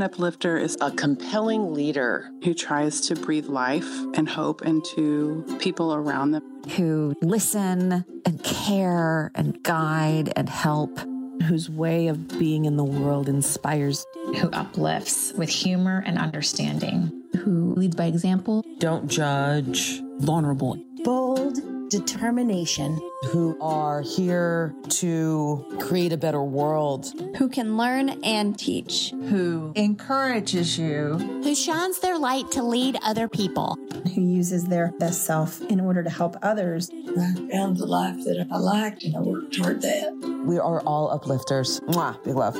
an uplifter is a compelling leader who tries to breathe life and hope into people around them. Who listen and care and guide and help. Whose way of being in the world inspires. Who uplifts with humor and understanding. Who leads by example. Don't judge. Vulnerable. Bold. Determination. Who are here to create a better world. Who can learn and teach. Who encourages you. Who shines their light to lead other people. Who uses their best self in order to help others. I found the life that I liked and I worked toward that. We are all uplifters. Mwah, big love.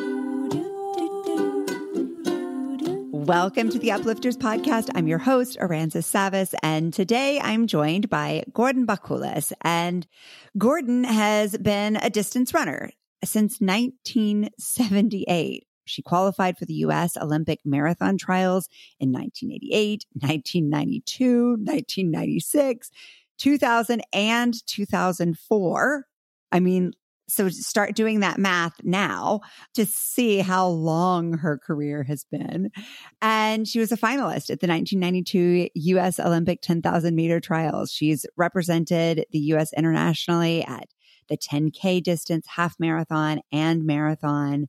Welcome to the Uplifters podcast. I'm your host, Aransas Savas, and today I'm joined by Gordon Bakoulis. And Gordon has been a distance runner since 1978. She qualified for the U.S. Olympic marathon trials in 1988, 1992, 1996, 2000, and 2004. I mean, so start doing that math now to see how long her career has been. And she was a finalist at the 1992 U.S. Olympic 10,000 meter trials. She's represented the U.S. internationally at the 10K distance, half marathon, and marathon.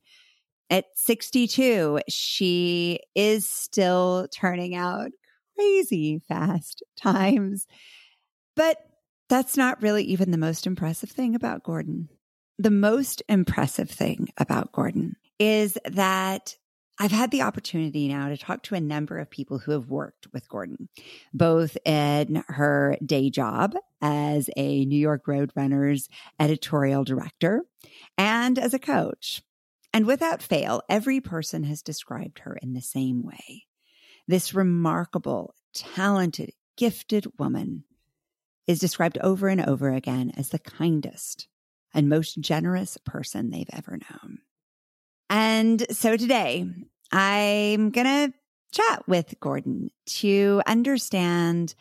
At 62, she is still turning out crazy fast times. But that's not really even the most impressive thing about Gordon. The most impressive thing about Gordon is that I've had the opportunity now to talk to a number of people who have worked with Gordon, both in her day job as a New York Road Runners editorial director and as a coach. And without fail, every person has described her in the same way. This remarkable, talented, gifted woman is described over and over again as the kindest and most generous person they've ever known. And so today, I'm going to chat with Gordon to understand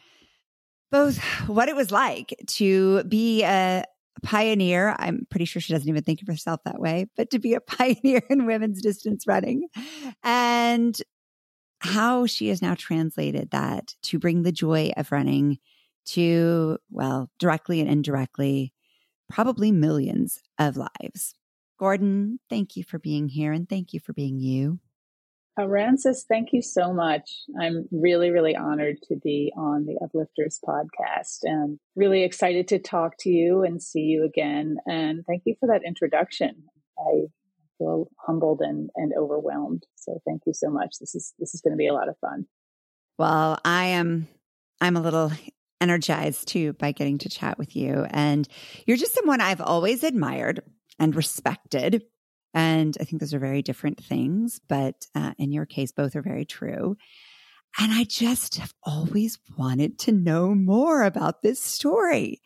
both what it was like to be a pioneer. I'm pretty sure she doesn't even think of herself that way, but to be a pioneer in women's distance running, and how she has now translated that to bring the joy of running to, well, directly and indirectly, probably millions of lives. Gordon, thank you for being here, and thank you for being you. Aransas, thank you so much. I'm really, really honored to be on the Uplifters podcast and really excited to talk to you and see you again. And thank you for that introduction. I feel humbled and overwhelmed. So thank you so much. This is going to be a lot of fun. Well, I'm a little energized too by getting to chat with you. And you're just someone I've always admired and respected. And I think those are very different things, but in your case, both are very true. And I just have always wanted to know more about this story.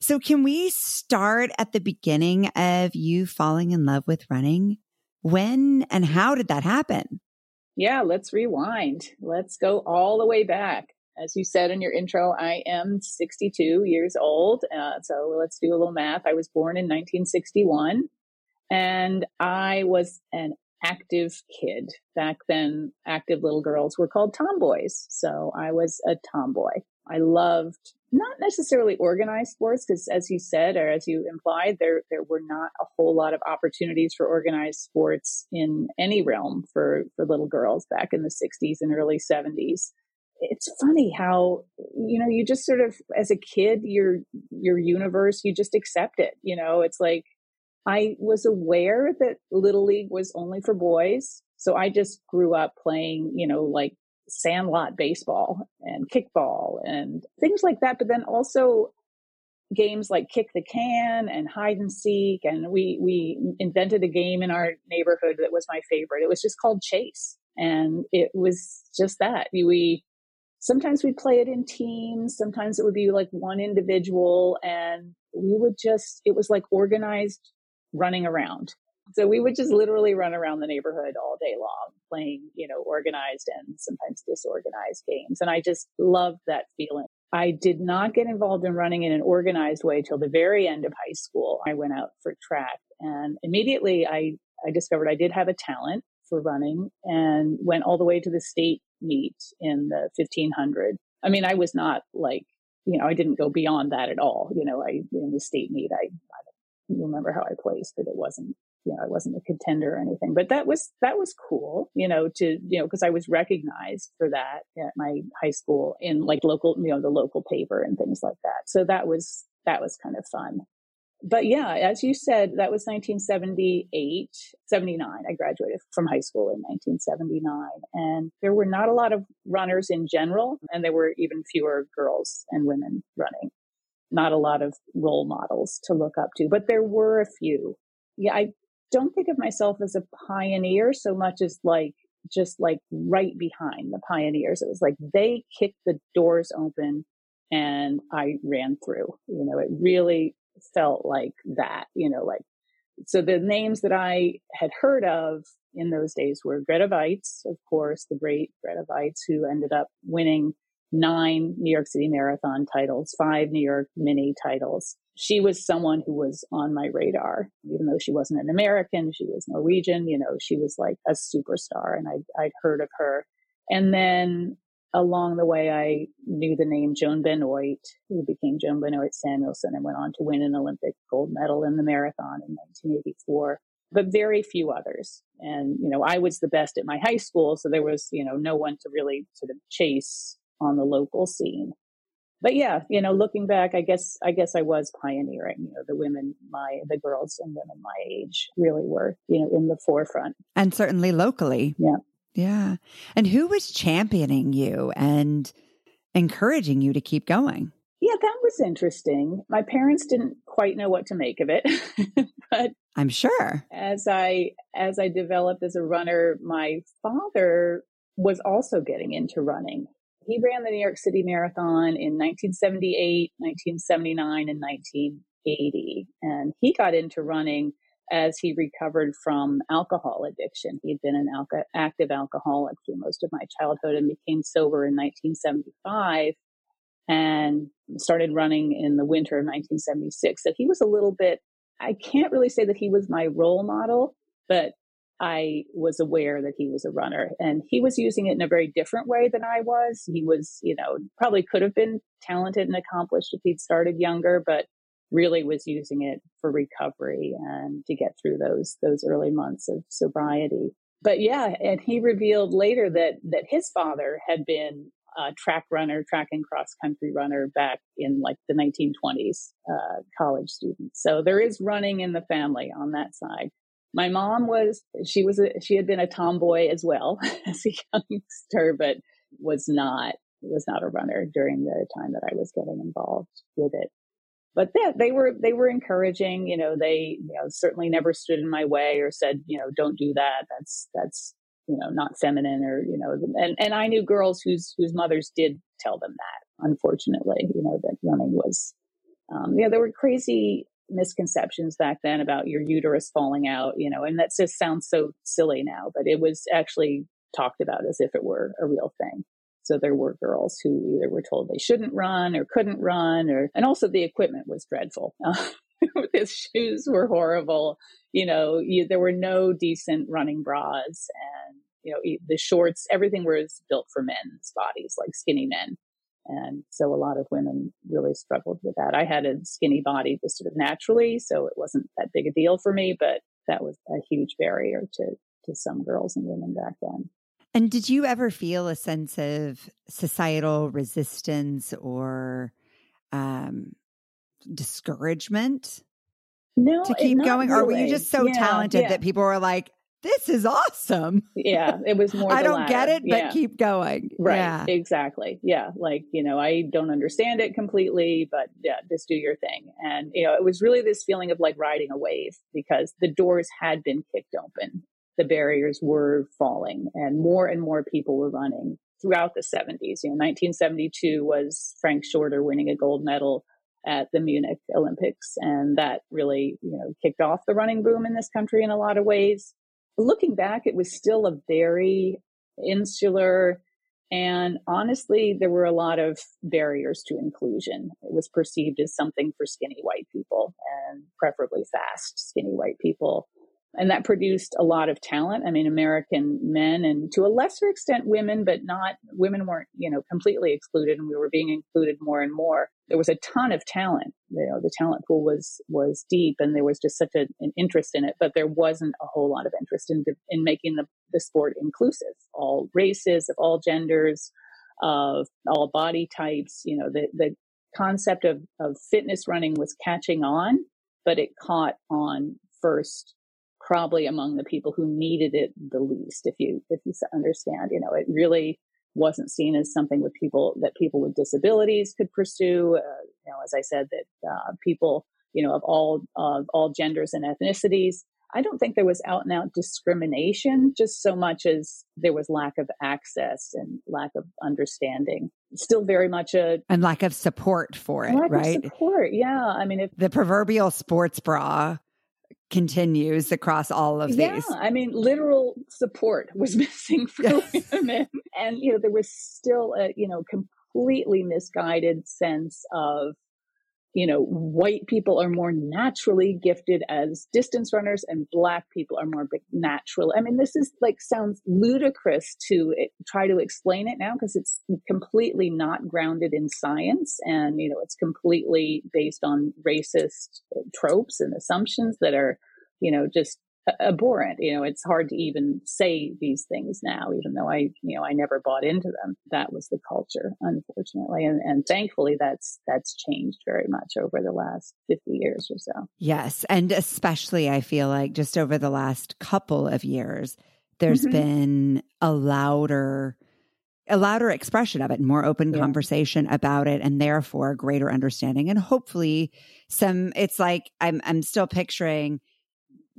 So can we start at the beginning of you falling in love with running? When and how did that happen? Yeah, let's rewind. Let's go all the way back. As you said in your intro, I am 62 years old. So let's do a little math. I was born in 1961 and I was an active kid. Back then, active little girls were called tomboys. So I was a tomboy. I loved not necessarily organized sports because, as you said, or as you implied, there were not a whole lot of opportunities for organized sports in any realm for little girls back in the 60s and early 70s. It's funny how, you know, you just sort of, as a kid, your universe, you just accept it. You know, it's like, I was aware that Little League was only for boys. So I just grew up playing, you know, like sandlot baseball and kickball and things like that. But then also games like kick the can and hide and seek. And we invented a game in our neighborhood that was my favorite. It was just called Chase. And it was just that. Sometimes we'd play it in teams. Sometimes it would be like one individual, and we would just, it was like organized running around. So we would just literally run around the neighborhood all day long playing, you know, organized and sometimes disorganized games. And I just loved that feeling. I did not get involved in running in an organized way till the very end of high school. I went out for track, and immediately I discovered I did have a talent for running and went all the way to the state meet in the 1500. I mean, I was not like, you know, I didn't go beyond that at all. You know, in the state meet, I don't remember how I placed, but it wasn't, you know, I wasn't a contender or anything, but that was cool, you know, to, you know, cause I was recognized for that at my high school in like local, you know, the local paper and things like that. So that was kind of fun. But yeah, as you said, that was 1978, 79. I graduated from high school in 1979. And there were not a lot of runners in general, and there were even fewer girls and women running. Not a lot of role models to look up to, but there were a few. Yeah, I don't think of myself as a pioneer so much as like, just like right behind the pioneers. It was like they kicked the doors open and I ran through. You know, it really felt like that, you know, like, so the names that I had heard of in those days were Greta Weitz, of course, the great Greta Weitz, who ended up winning 9 New York City Marathon titles, 5 New York Mini titles. She was someone who was on my radar, even though she wasn't an American, she was Norwegian, you know, she was like a superstar and I'd heard of her. And then along the way, I knew the name Joan Benoit, who became Joan Benoit Samuelson and went on to win an Olympic gold medal in the marathon in 1984, but very few others. And, you know, I was the best at my high school, so there was, you know, no one to really sort of chase on the local scene. But yeah, you know, looking back, I guess I was pioneering, you know, the girls and women my age really were, you know, in the forefront. And certainly locally. Yeah. Yeah. And who was championing you and encouraging you to keep going? Yeah, that was interesting. My parents didn't quite know what to make of it. But I'm sure. As I developed as a runner, my father was also getting into running. He ran the New York City Marathon in 1978, 1979, and 1980. And he got into running as he recovered from alcohol addiction. He'd been an active alcoholic through most of my childhood and became sober in 1975 and started running in the winter of 1976. So he was a little bit, I can't really say that he was my role model, but I was aware that he was a runner, and he was using it in a very different way than I was. He was, you know, probably could have been talented and accomplished if he'd started younger, but really was using it for recovery and to get through those early months of sobriety. But yeah, and he revealed later that his father had been a track and cross country runner back in like the 1920s, college student. So there is running in the family on that side. My mom she had been a tomboy as well as a youngster, but was not a runner during the time that I was getting involved with it. But they were encouraging, you know, they, you know, certainly never stood in my way or said, you know, don't do that. That's, you know, not feminine, or, you know, and I knew girls whose mothers did tell them that, unfortunately, you know, that running was, you know, there were crazy misconceptions back then about your uterus falling out, you know, and that just sounds so silly now, but it was actually talked about as if it were a real thing. So there were girls who either were told they shouldn't run or couldn't run, and also the equipment was dreadful. The shoes were horrible. You know, there were no decent running bras, and, you know, the shorts, everything was built for men's bodies, like skinny men. And so a lot of women really struggled with that. I had a skinny body just sort of naturally, so it wasn't that big a deal for me, but that was a huge barrier to some girls and women back then. And did you ever feel a sense of societal resistance or discouragement to keep going? Really. Or were you just so talented that people were like, this is awesome? Yeah, it was more. I don't get it, but keep going. Right. Yeah. Exactly. Yeah. Like, you know, I don't understand it completely, but yeah, just do your thing. And, you know, it was really this feeling of like riding a wave because the doors had been kicked open. The barriers were falling, and more people were running throughout the 70s. You know, 1972 was Frank Shorter winning a gold medal at the Munich Olympics. And that really, you know, kicked off the running boom in this country in a lot of ways. Looking back, it was still a very insular, and honestly, there were a lot of barriers to inclusion. It was perceived as something for skinny white people, and preferably fast skinny white people. And that produced a lot of talent. I mean, American men and to a lesser extent women, but not women weren't, you know, completely excluded, and we were being included more and more. There was a ton of talent. You know, the talent pool was deep, and there was just such an interest in it, but there wasn't a whole lot of interest in making the sport inclusive, all races, of all genders, of all body types. You know, the concept of fitness running was catching on, but it caught on first probably among the people who needed it the least. If you understand, you know, it really wasn't seen as something with people with disabilities could pursue. You know, as I said, that people, you know, of all genders and ethnicities. I don't think there was out and out discrimination, just so much as there was lack of access and lack of understanding. Still very much and lack of support for it, lack right? Of support, yeah. I mean, if the proverbial sports bra continues across all of these. Yeah, I mean, literal support was missing for yes. women. And, you know, there was still a, you know, completely misguided sense of, you know, white people are more naturally gifted as distance runners and Black people are more natural. I mean, this is like, sounds ludicrous to try to explain it now, because it's completely not grounded in science. And, you know, it's completely based on racist tropes and assumptions that are, you know, just abhorrent. You know, it's hard to even say these things now, even though I never bought into them. That was the culture, unfortunately. And thankfully that's changed very much over the last 50 years or so. Yes. And especially I feel like just over the last couple of years, there's mm-hmm. been a louder expression of it, more open yeah. conversation about it, and therefore greater understanding. And hopefully it's like, I'm still picturing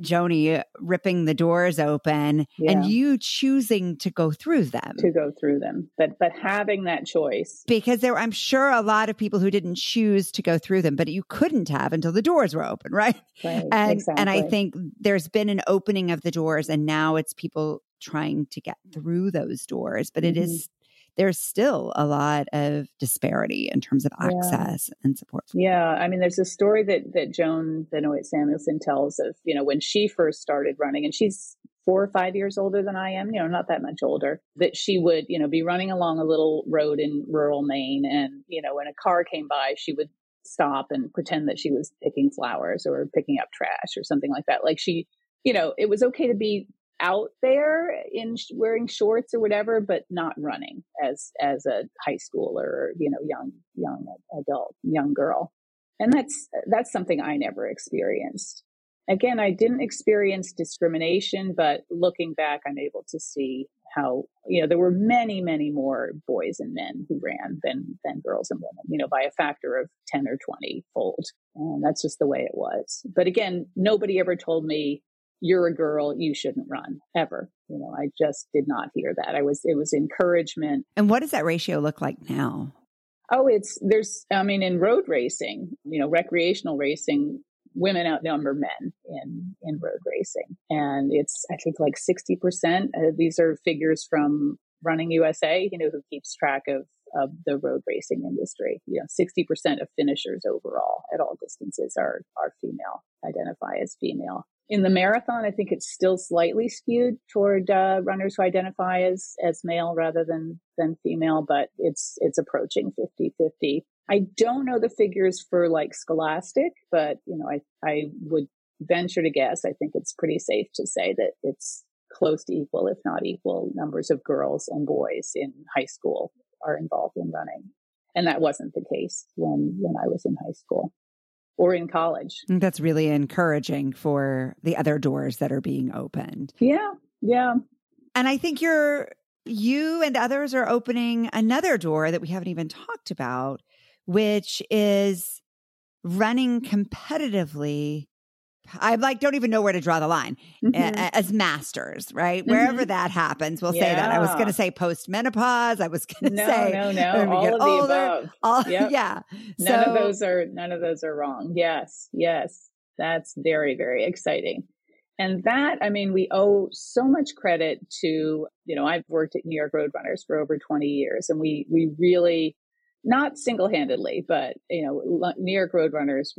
Joni ripping the doors open yeah. and you choosing to go through them. But having that choice. Because there were, I'm sure, a lot of people who didn't choose to go through them, but you couldn't have until the doors were open, right? Right. And, exactly. And I think there's been an opening of the doors, and now it's people trying to get through those doors. But mm-hmm. There's still a lot of disparity in terms of access yeah. and support. Yeah. I mean, there's a story that Joan Benoit Samuelson tells of, you know, when she first started running, and she's 4 or 5 years older than I am, you know, not that much older, that she would, you know, be running along a little road in rural Maine. And, you know, when a car came by, she would stop and pretend that she was picking flowers or picking up trash or something like that. Like she, you know, it was okay to be out there in wearing shorts or whatever, but not running as a high schooler or, you know, young adult, young girl. And that's something I never experienced. Again, I didn't experience discrimination, but looking back, I'm able to see how, you know, there were many, many more boys and men who ran than girls and women, you know, by a factor of 10 or 20 fold. And that's just the way it was. But again, nobody ever told me, "You're a girl, you shouldn't run," ever. You know, I just did not hear that. It was encouragement. And what does that ratio look like now? Oh, in road racing, you know, recreational racing, women outnumber men in road racing. And it's, I think, like 60%. These are figures from Running USA, you know, who keeps track of the road racing industry. You know, 60% of finishers overall at all distances are female, identify as female. In the marathon, I think it's still slightly skewed toward runners who identify as male rather than female, but it's approaching 50-50. I don't know the figures for like scholastic, but, you know, I would venture to guess, I think it's pretty safe to say that it's close to equal, if not equal, numbers of girls and boys in high school are involved in running. And that wasn't the case when I was in high school or in college. That's really encouraging for the other doors that are being opened. Yeah. Yeah. And I think you and others are opening another door that we haven't even talked about, which is running competitively. I like don't even know where to draw the line mm-hmm. as masters, right? Mm-hmm. Wherever that happens, we'll say that. I was going to say post-menopause. I was going to say no. All of older, the above. Yep. Yeah. None of those are wrong. Yes, that's very, very exciting. And that, I mean, we owe so much credit to, you know, I've worked at New York Road Runners for over 20 years, and we really not single-handedly, but, you know, New York Road Runners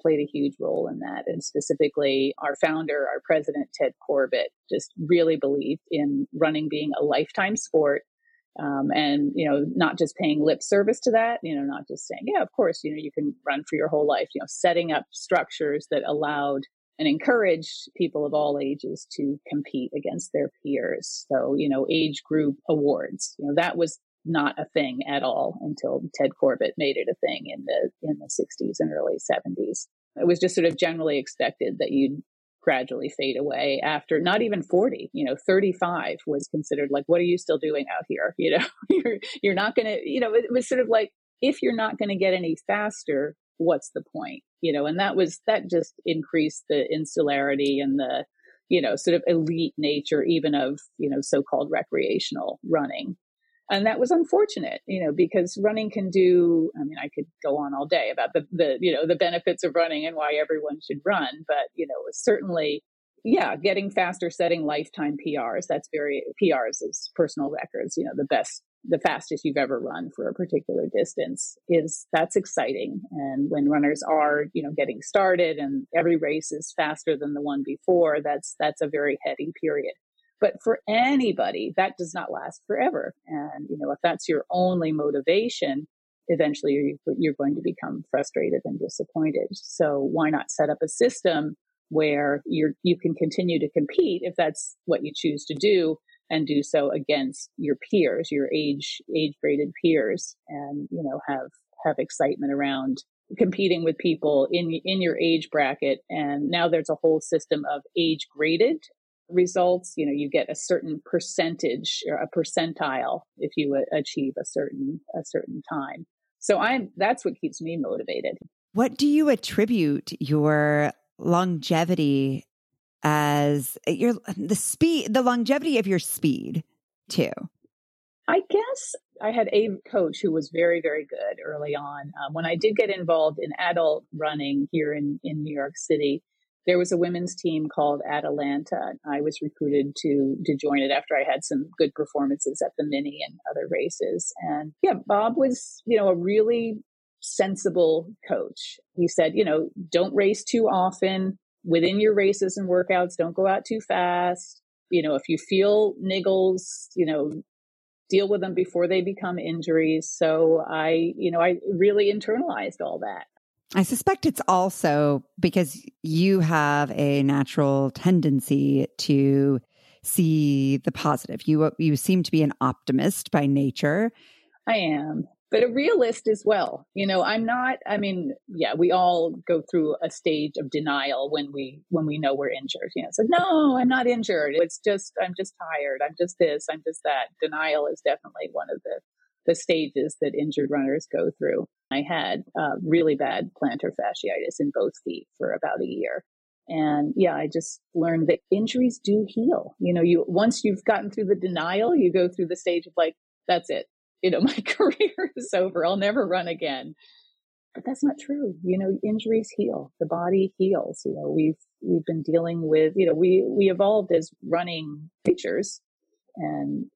played a huge role in that. And specifically our founder, our president, Ted Corbett, just really believed in running being a lifetime sport. And, you know, not just paying lip service to that, you know, not just saying, yeah, of course, you know, you can run for your whole life, you know, setting up structures that allowed and encouraged people of all ages to compete against their peers. So, you know, age group awards, you know, that was not a thing at all until Ted Corbett made it a thing in the 60s and early 70s. It was just sort of generally expected that you'd gradually fade away after not even 40, you know, 35 was considered like, what are you still doing out here? You know, you're not going to, you know, it was sort of like, if you're not going to get any faster, what's the point? You know, and that just increased the insularity and the, you know, sort of elite nature, even of, you know, so-called recreational running. And that was unfortunate, you know, because running can do, I mean, I could go on all day about the you know, the benefits of running and why everyone should run. But, you know, certainly, yeah, getting faster, setting lifetime PRs, PRs is personal records, you know, the fastest you've ever run for a particular distance that's exciting. And when runners are, you know, getting started and every race is faster than the one before, that's a very heady period. But for anybody, that does not last forever. And, you know, if that's your only motivation, eventually you're going to become frustrated and disappointed. So why not set up a system where you can continue to compete if that's what you choose to do, and do so against your peers, your age-graded peers, and, you know, have excitement around competing with people in your age bracket. And now there's a whole system of age-graded results. You know, you get a certain percentage or a percentile if you achieve a certain time. So that's what keeps me motivated. What do you attribute your longevity as the longevity of your speed to? I guess I had a coach who was very, very good early on. When I did get involved in adult running here in New York City, there was a women's team called Atalanta. I was recruited to join it after I had some good performances at the mini and other races. And yeah, Bob was, you know, a really sensible coach. He said, you know, don't race too often within your races and workouts. Don't go out too fast. You know, if you feel niggles, you know, deal with them before they become injuries. So I really internalized all that. I suspect it's also because you have a natural tendency to see the positive. You seem to be an optimist by nature. I am, but a realist as well. You know, I'm not, I mean, yeah, we all go through a stage of denial when we know we're injured. You know, it's like, no, I'm not injured. It's just, I'm just tired. I'm just this, I'm just that. Denial is definitely one of the stages that injured runners go through. I had really bad plantar fasciitis in both feet for about a year. And yeah, I just learned that injuries do heal. You know, once you've gotten through the denial, you go through the stage of like, that's it. You know, my career is over. I'll never run again. But that's not true. You know, injuries heal. The body heals. You know, we've been dealing with, you know, we evolved as running creatures, and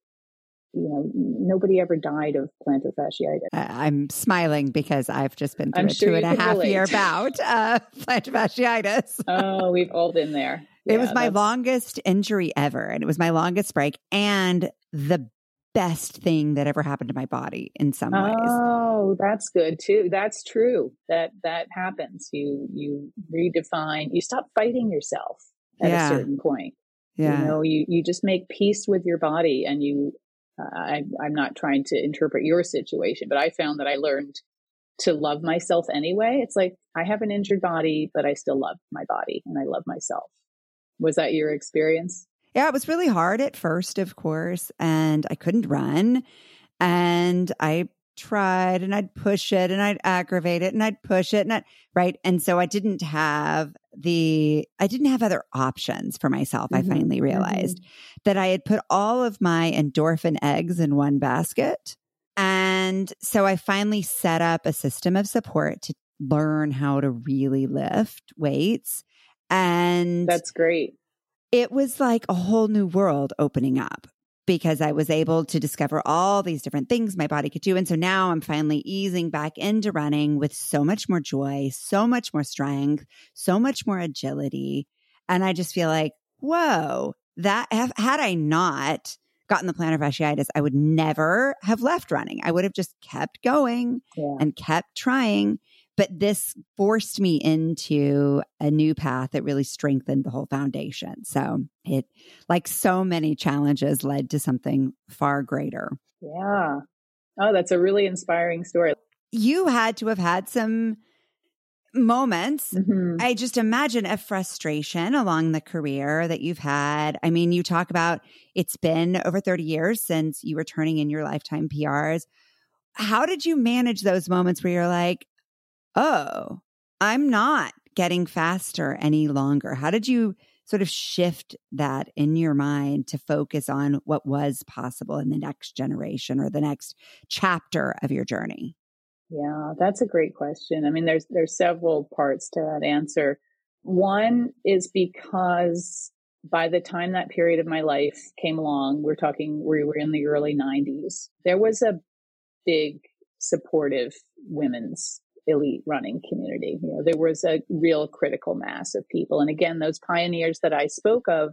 you know, nobody ever died of plantar fasciitis. I'm smiling because I've just been through a two and a half year bout of plantar fasciitis. Oh, we've all been there. Yeah, it was my longest injury ever, and it was my longest break, and the best thing that ever happened to my body in some ways. Oh, that's good too. That's true. That happens. You redefine. You stop fighting yourself at a certain point. Yeah. You know, you just make peace with your body, and you. I'm not trying to interpret your situation, but I found that I learned to love myself anyway. It's like, I have an injured body, but I still love my body and I love myself. Was that your experience? Yeah, it was really hard at first, of course, and I couldn't run. And I tried, and I'd push it, and I'd aggravate it, and I'd push it, right? And so I didn't have other options for myself. Mm-hmm. I finally realized that I had put all of my endorphin eggs in one basket. And so I finally set up a system of support to learn how to really lift weights. And that's great. It was like a whole new world opening up. because I was able to discover all these different things my body could do. And so now I'm finally easing back into running with so much more joy, so much more strength, so much more agility. And I just feel like, whoa, had I not gotten the plantar fasciitis, I would never have left running. I would have just kept going and kept trying. But this forced me into a new path that really strengthened the whole foundation. So it, like so many challenges, led to something far greater. Yeah. Oh, that's a really inspiring story. You had to have had some moments. Mm-hmm. I just imagine a frustration along the career that you've had. I mean, you talk about it's been over 30 years since you were turning in your lifetime PRs. How did you manage those moments where you're like, oh, I'm not getting faster any longer? How did you sort of shift that in your mind to focus on what was possible in the next generation or the next chapter of your journey? Yeah, that's a great question. I mean, there's several parts to that answer. One is because by the time that period of my life came along, we were in the early 90s, there was a big supportive women's elite running community. You know, there was a real critical mass of people. And again, those pioneers that I spoke of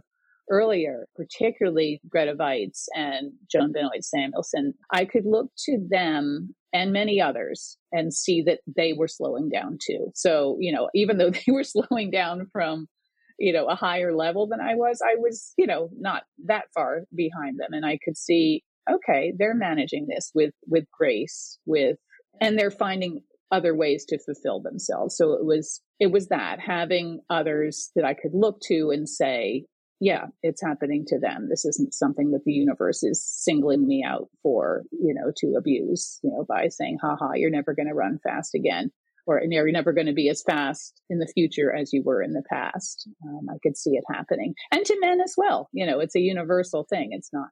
earlier, particularly Greta Weitz and Joan Benoit Samuelson, I could look to them and many others and see that they were slowing down too. So, you know, even though they were slowing down from, you know, a higher level than I was, you know, not that far behind them. And I could see, okay, they're managing this with grace, and they're finding other ways to fulfill themselves. So it was that having others that I could look to and say, yeah, it's happening to them. This isn't something that the universe is singling me out for, you know, to abuse, you know, by saying, haha, you're never going to run fast again, or you're never going to be as fast in the future as you were in the past. I could see it happening. And to men as well. You know, it's a universal thing. It's not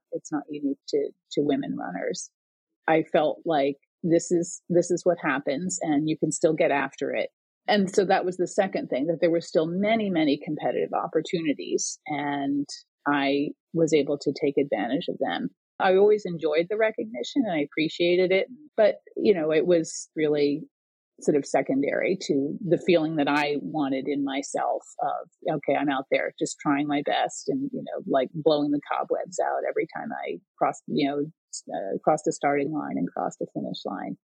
unique to women runners. I felt like this is what happens and you can still get after it. And so that was the second thing, that there were still many, many competitive opportunities and I was able to take advantage of them. I always enjoyed the recognition and I appreciated it, but you know, it was really sort of secondary to the feeling that I wanted in myself of, okay, I'm out there just trying my best and, you know, like blowing the cobwebs out every time I crossed the starting line and crossed the finish line.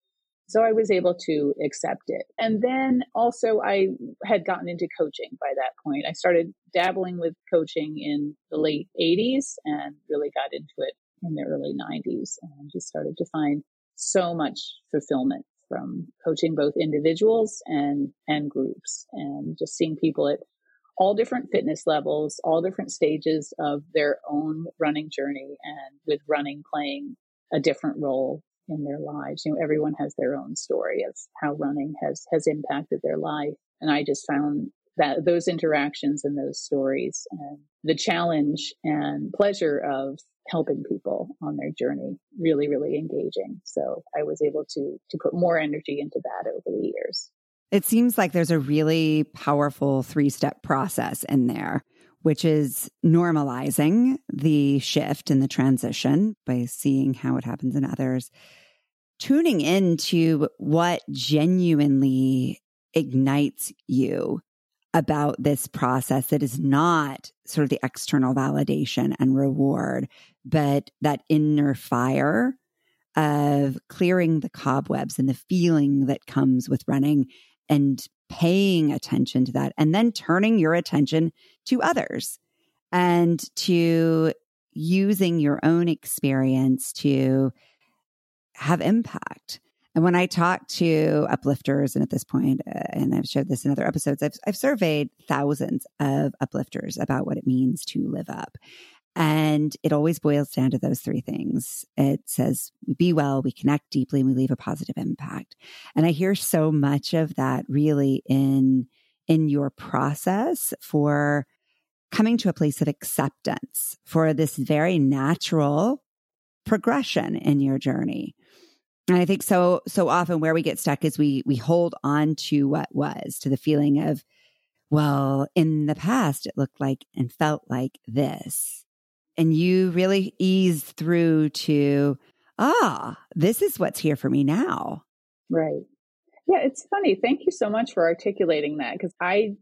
So I was able to accept it. And then also I had gotten into coaching by that point. I started dabbling with coaching in the late 80s and really got into it in the early 90s and just started to find so much fulfillment from coaching both individuals and groups and just seeing people at all different fitness levels, all different stages of their own running journey and with running playing a different role in their lives. You know, everyone has their own story of how running has impacted their life. And I just found that those interactions and those stories and the challenge and pleasure of helping people on their journey really, really engaging. So I was able to put more energy into that over the years. It seems like there's a really powerful three-step process in there, which is normalizing the shift and the transition by seeing how it happens in others, tuning into what genuinely ignites you about this process that is not sort of the external validation and reward, but that inner fire of clearing the cobwebs and the feeling that comes with running and paying attention to that, and then turning your attention to others and to using your own experience to have impact. And when I talk to uplifters, and at this point, and I've shared this in other episodes, I've surveyed thousands of uplifters about what it means to live up. And it always boils down to those three things. It says, we be well, we connect deeply, and we leave a positive impact. And I hear so much of that really in your process for coming to a place of acceptance for this very natural progression in your journey. And I think so often where we get stuck is we hold on to what was, to the feeling of, well, in the past, it looked like and felt like this. and you really ease through to, this is what's here for me now. Right. Yeah, it's funny. Thank you so much for articulating that, because I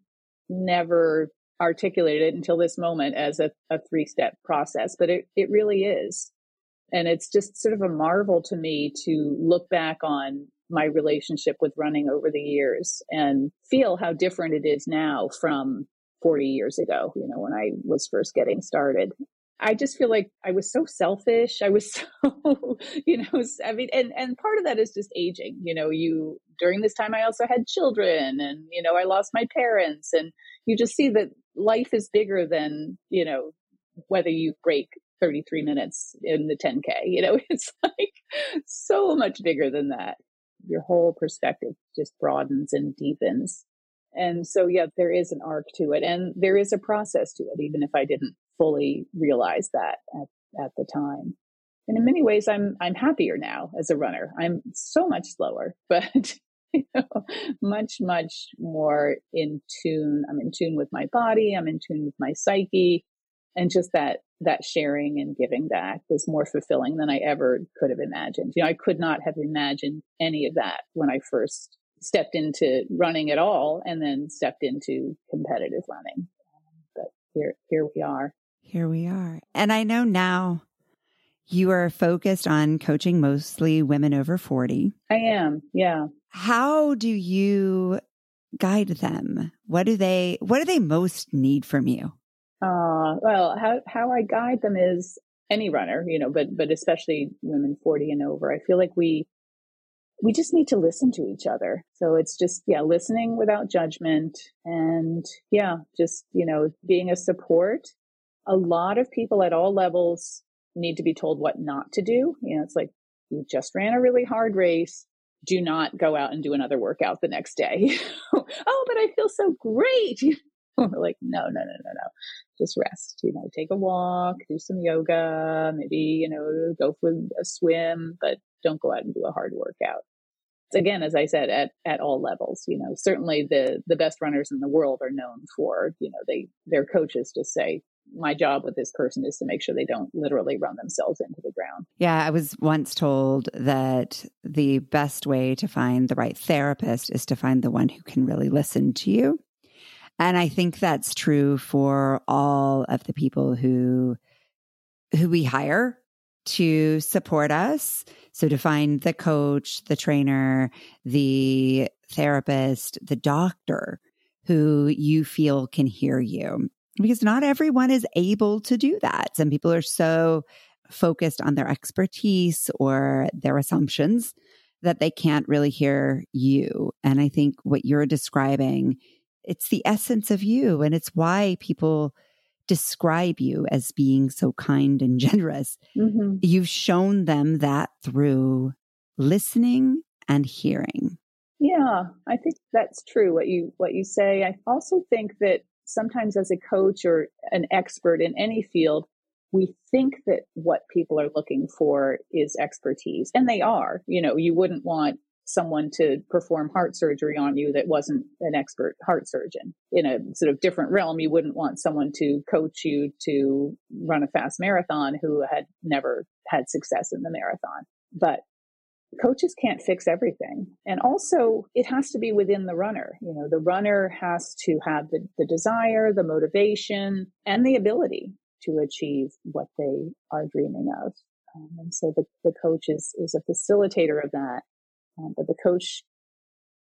never articulated it until this moment as a three-step process, but it really is. And it's just sort of a marvel to me to look back on my relationship with running over the years and feel how different it is now from 40 years ago, you know, when I was first getting started. I just feel like I was so selfish. I was so, and part of that is just aging. You know, during this time, I also had children and, you know, I lost my parents, and you just see that life is bigger than, you know, whether you break 33 minutes in the 10K, you know, it's like so much bigger than that. Your whole perspective just broadens and deepens. And so, yeah, there is an arc to it, and there is a process to it, even if I didn't fully realize that at the time. And in many ways, I'm happier now as a runner. I'm so much slower, but you know, much, much more in tune. I'm in tune with my body. I'm in tune with my psyche, and just that sharing and giving back is more fulfilling than I ever could have imagined. You know, I could not have imagined any of that when I first stepped into running at all, and then stepped into competitive running. But here we are. Here we are. And I know now you are focused on coaching mostly women over 40. I am. Yeah. How do you guide them? What do they most need from you? Well, how I guide them is any runner, you know, but especially women 40 and over. I feel like we just need to listen to each other. So it's just, listening without judgment, and just, you know, being a support. A lot of people at all levels need to be told what not to do. You know, it's like, you just ran a really hard race. Do not go out and do another workout the next day. Oh, but I feel so great. We're like, no. Just rest, you know, take a walk, do some yoga, maybe, you know, go for a swim, but don't go out and do a hard workout. Again, as I said, at all levels, you know, certainly the best runners in the world are known for, you know, their coaches just say, my job with this person is to make sure they don't literally run themselves into the ground. Yeah, I was once told that the best way to find the right therapist is to find the one who can really listen to you. And I think that's true for all of the people who we hire to support us. So to find the coach, the trainer, the therapist, the doctor who you feel can hear you. Because not everyone is able to do that. Some people are so focused on their expertise or their assumptions that they can't really hear you. And I think what you're describing, it's the essence of you, and it's why people describe you as being so kind and generous. Mm-hmm. You've shown them that through listening and hearing. Yeah, I think that's true, what you say. I also think that sometimes as a coach or an expert in any field, we think that what people are looking for is expertise, and they are. You know, you wouldn't want someone to perform heart surgery on you that wasn't an expert heart surgeon. In a sort of different realm, you wouldn't want someone to coach you to run a fast marathon who had never had success in the marathon. But coaches can't fix everything. And also, it has to be within the runner. You know, the runner has to have the desire, the motivation, and the ability to achieve what they are dreaming of. And so the coach is a facilitator of that. But the coach,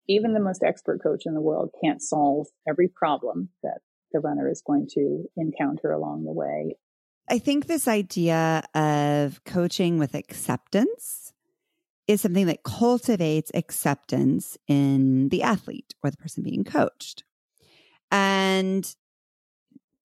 even the most expert coach in the world, can't solve every problem that the runner is going to encounter along the way. I think this idea of coaching with acceptance is something that cultivates acceptance in the athlete or the person being coached. And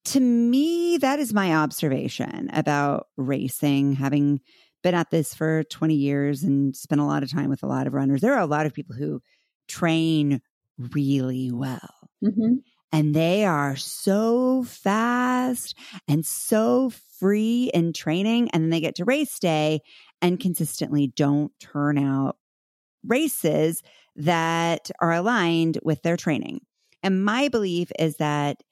to me, that is my observation about racing, having been at this for 20 years and spent a lot of time with a lot of runners. There are a lot of people who train really well, mm-hmm. and they are so fast and so free in training. And then they get to race day and consistently don't turn out races that are aligned with their training. And my belief is that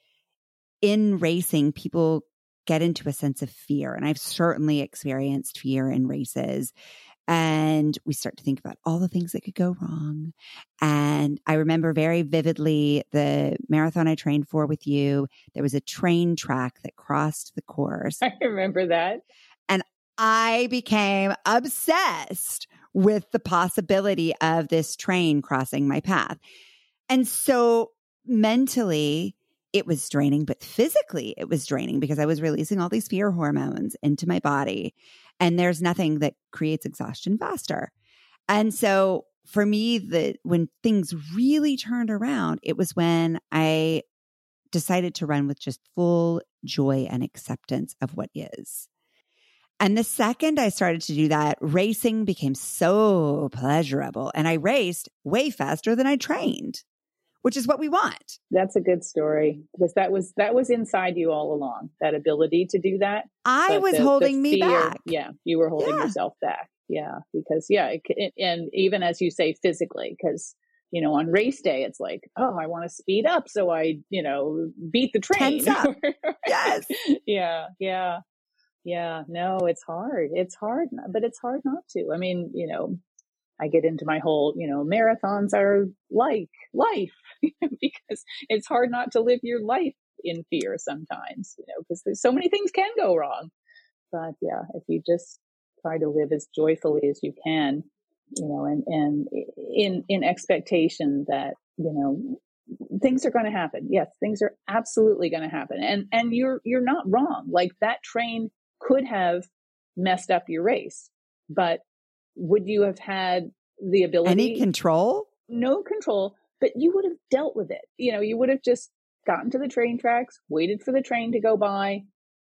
in racing, people get into a sense of fear. And I've certainly experienced fear in races. And we start to think about all the things that could go wrong. And I remember very vividly the marathon I trained for with you. There was a train track that crossed the course. I remember that. And I became obsessed with the possibility of this train crossing my path. And so mentally, it was draining, but physically it was draining because I was releasing all these fear hormones into my body. And there's nothing that creates exhaustion faster. And so for me, when things really turned around, it was when I decided to run with just full joy and acceptance of what is. And the second I started to do that, racing became so pleasurable. And I raced way faster than I trained, which is what we want. That's a good story, because that was inside you all along, that ability to do that. I was holding the fear back. Yeah, you were holding yourself back. Yeah, because and even as you say, physically, because on race day, it's like, oh, I want to speed up, so I beat the train. Tense up. Yes. Yeah. No, it's hard. It's hard, but it's hard not to. I mean, I get into my whole, marathons are like life because it's hard not to live your life in fear sometimes, because there's so many things can go wrong. But yeah, if you just try to live as joyfully as you can, and in expectation that, things are going to happen. Yes, things are absolutely going to happen. And you're not wrong. Like that train could have messed up your race, but would you have had the ability? Any control? No control, but you would have dealt with it. You would have just gotten to the train tracks, waited for the train to go by,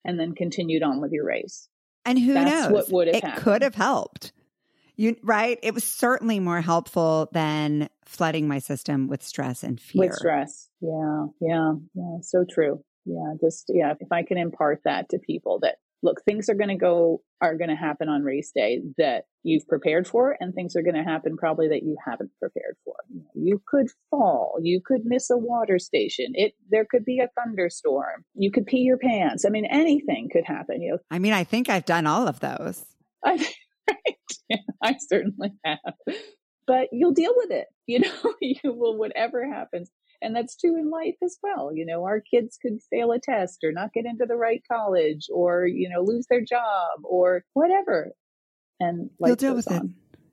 and then continued on with your race. And who knows? What would have happened? It could have helped. Right? It was certainly more helpful than flooding my system with stress and fear. With stress. Yeah. So true. Yeah. If I can impart that to people that, look, things are going to happen on race day that you've prepared for, and things are going to happen probably that you haven't prepared for. You could fall. You could miss a water station. There could be a thunderstorm. You could pee your pants. I mean, anything could happen. I think I've done all of those. Right? Yeah, I certainly have. But you'll deal with it. You will, whatever happens. And that's true in life as well. Our kids could fail a test or not get into the right college or, lose their job or whatever. And you'll deal with it.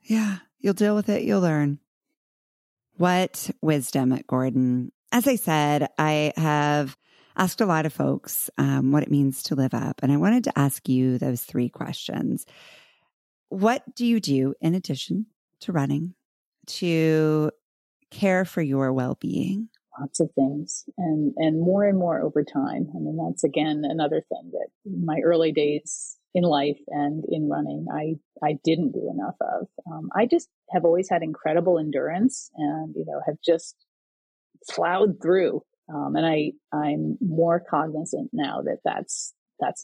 Yeah, you'll deal with it. You'll learn. What wisdom, Gordon. As I said, I have asked a lot of folks what it means to live up. And I wanted to ask you those three questions. What do you do in addition to running to care for your well-being? Lots of things and more over time. I mean, that's again, another thing that in my early days in life and in running, I didn't do enough of. I just have always had incredible endurance and, have just plowed through. And I'm more cognizant now that that's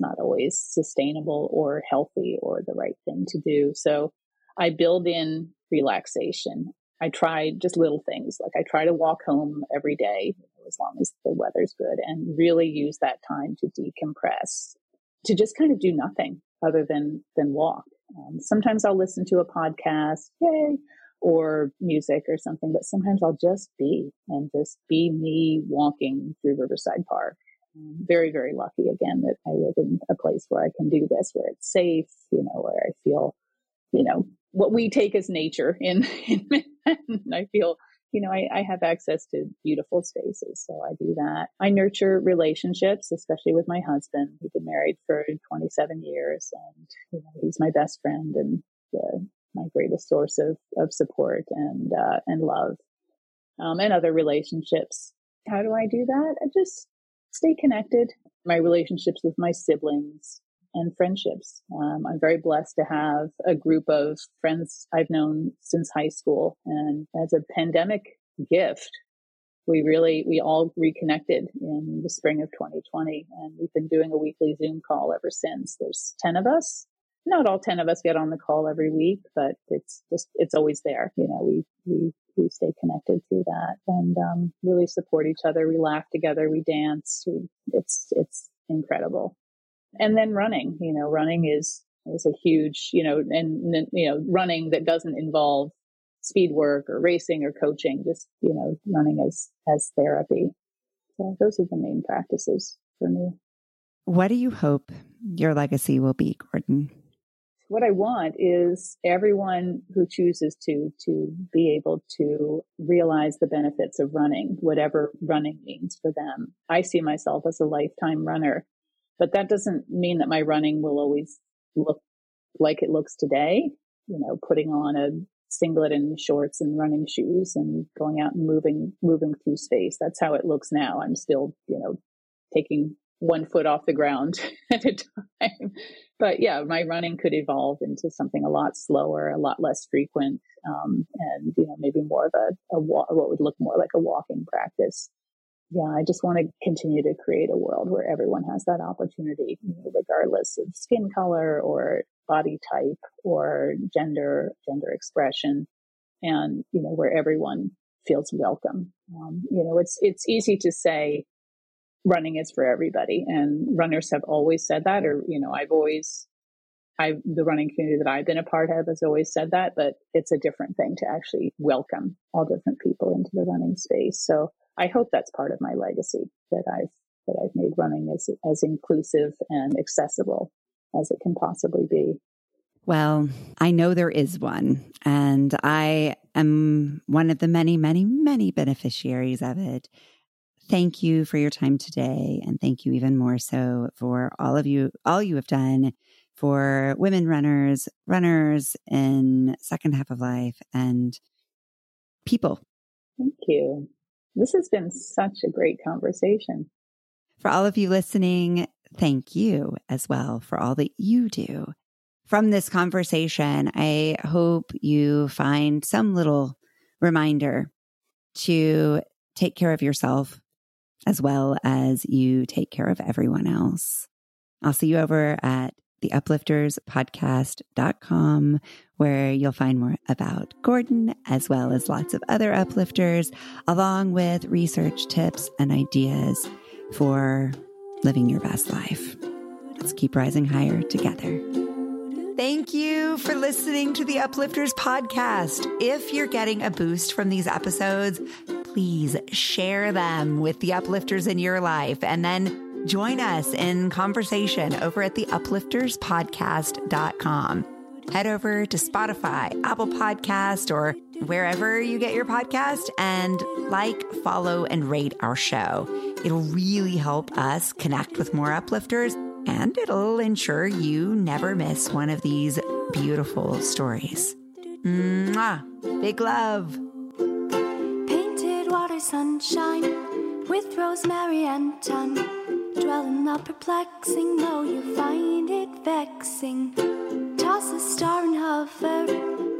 not always sustainable or healthy or the right thing to do. So I build in relaxation. I try just little things. Like I try to walk home every day, as long as the weather's good, and really use that time to decompress, to just kind of do nothing other than walk. Sometimes I'll listen to a podcast, or music or something, but sometimes I'll just be me walking through Riverside Park. I'm very, very lucky again that I live in a place where I can do this, where it's safe, where I feel, what we take as nature in Manhattan. I feel, I have access to beautiful spaces. So I do that. I nurture relationships, especially with my husband. We've been married for 27 years and he's my best friend and my greatest source of support and love, and other relationships. How do I do that? I just stay connected. My relationships with my siblings and friendships. I'm very blessed to have a group of friends I've known since high school. And as a pandemic gift, we all reconnected in the spring of 2020. And we've been doing a weekly Zoom call ever since. There's 10 of us. Not all 10 of us get on the call every week, but it's always there. We stay connected through that and really support each other. We laugh together. We dance. It's incredible. And then running, you know, running is a huge, you know, and, you know, running that doesn't involve speed work or racing or coaching, just, you know, running as therapy. So those are the main practices for me. What do you hope your legacy will be, Gordon? What I want is everyone who chooses to be able to realize the benefits of running, whatever running means for them. I see myself as a lifetime runner, but that doesn't mean that my running will always look like it looks today. You know, putting on a singlet and shorts and running shoes and going out and moving through space. That's how it looks now. I'm still, you know, taking one foot off the ground at a time. But yeah, my running could evolve into something a lot slower, a lot less frequent, and, you know, maybe more of a walk, what would look more like a walking practice. Yeah, I just want to continue to create a world where everyone has that opportunity, you know, regardless of skin color or body type or gender expression, and, you know, where everyone feels welcome. You know, it's easy to say running is for everybody, and runners have always said that, or, you know, the running community that I've been a part of has always said that, but it's a different thing to actually welcome all different people into the running space. So I hope that's part of my legacy, that I've made running as inclusive and accessible as it can possibly be. Well, I know there is one, and I am one of the many, many, many beneficiaries of it. Thank you for your time today, and thank you even more so for all you have done for women runners, runners in second half of life, and people. Thank you. This has been such a great conversation. For all of you listening, thank you as well for all that you do. From this conversation, I hope you find some little reminder to take care of yourself as well as you take care of everyone else. I'll see you over at the uplifterspodcast.com, where you'll find more about Gordon, as well as lots of other uplifters, along with research tips and ideas for living your best life. Let's keep rising higher together. Thank you for listening to the Uplifters Podcast. If you're getting a boost from these episodes, please share them with the uplifters in your life, and then join us in conversation over at the uplifterspodcast.com. Head over to Spotify, Apple Podcast, or wherever you get your podcast, and like, follow, and rate our show. It'll really help us connect with more uplifters, and it'll ensure you never miss one of these beautiful stories. Mwah! Big love. Painted water sunshine with rosemary and thyme. Dwelling not perplexing, though you find it vexing. Toss a star and hover,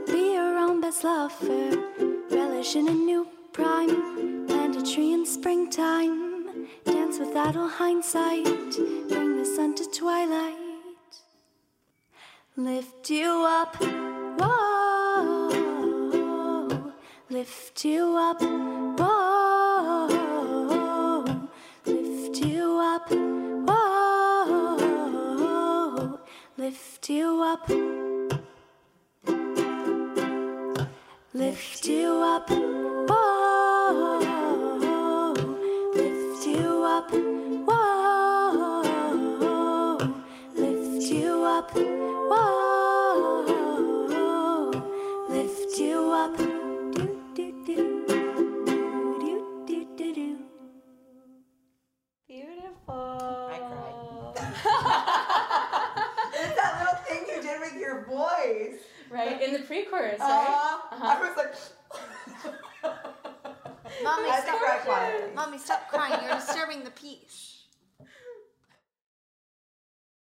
be your own best lover. Relish in a new prime, plant a tree in springtime. Dance with idle hindsight, bring the sun to twilight. Lift you up, whoa. Lift you up, whoa. Whoa, lift you up, lift you up, whoa, lift you up, whoa, lift you up, whoa, lift you up. Voice. Right? In the pre-chorus, right? I was like... Mommy, stop crying. You're disturbing the peace.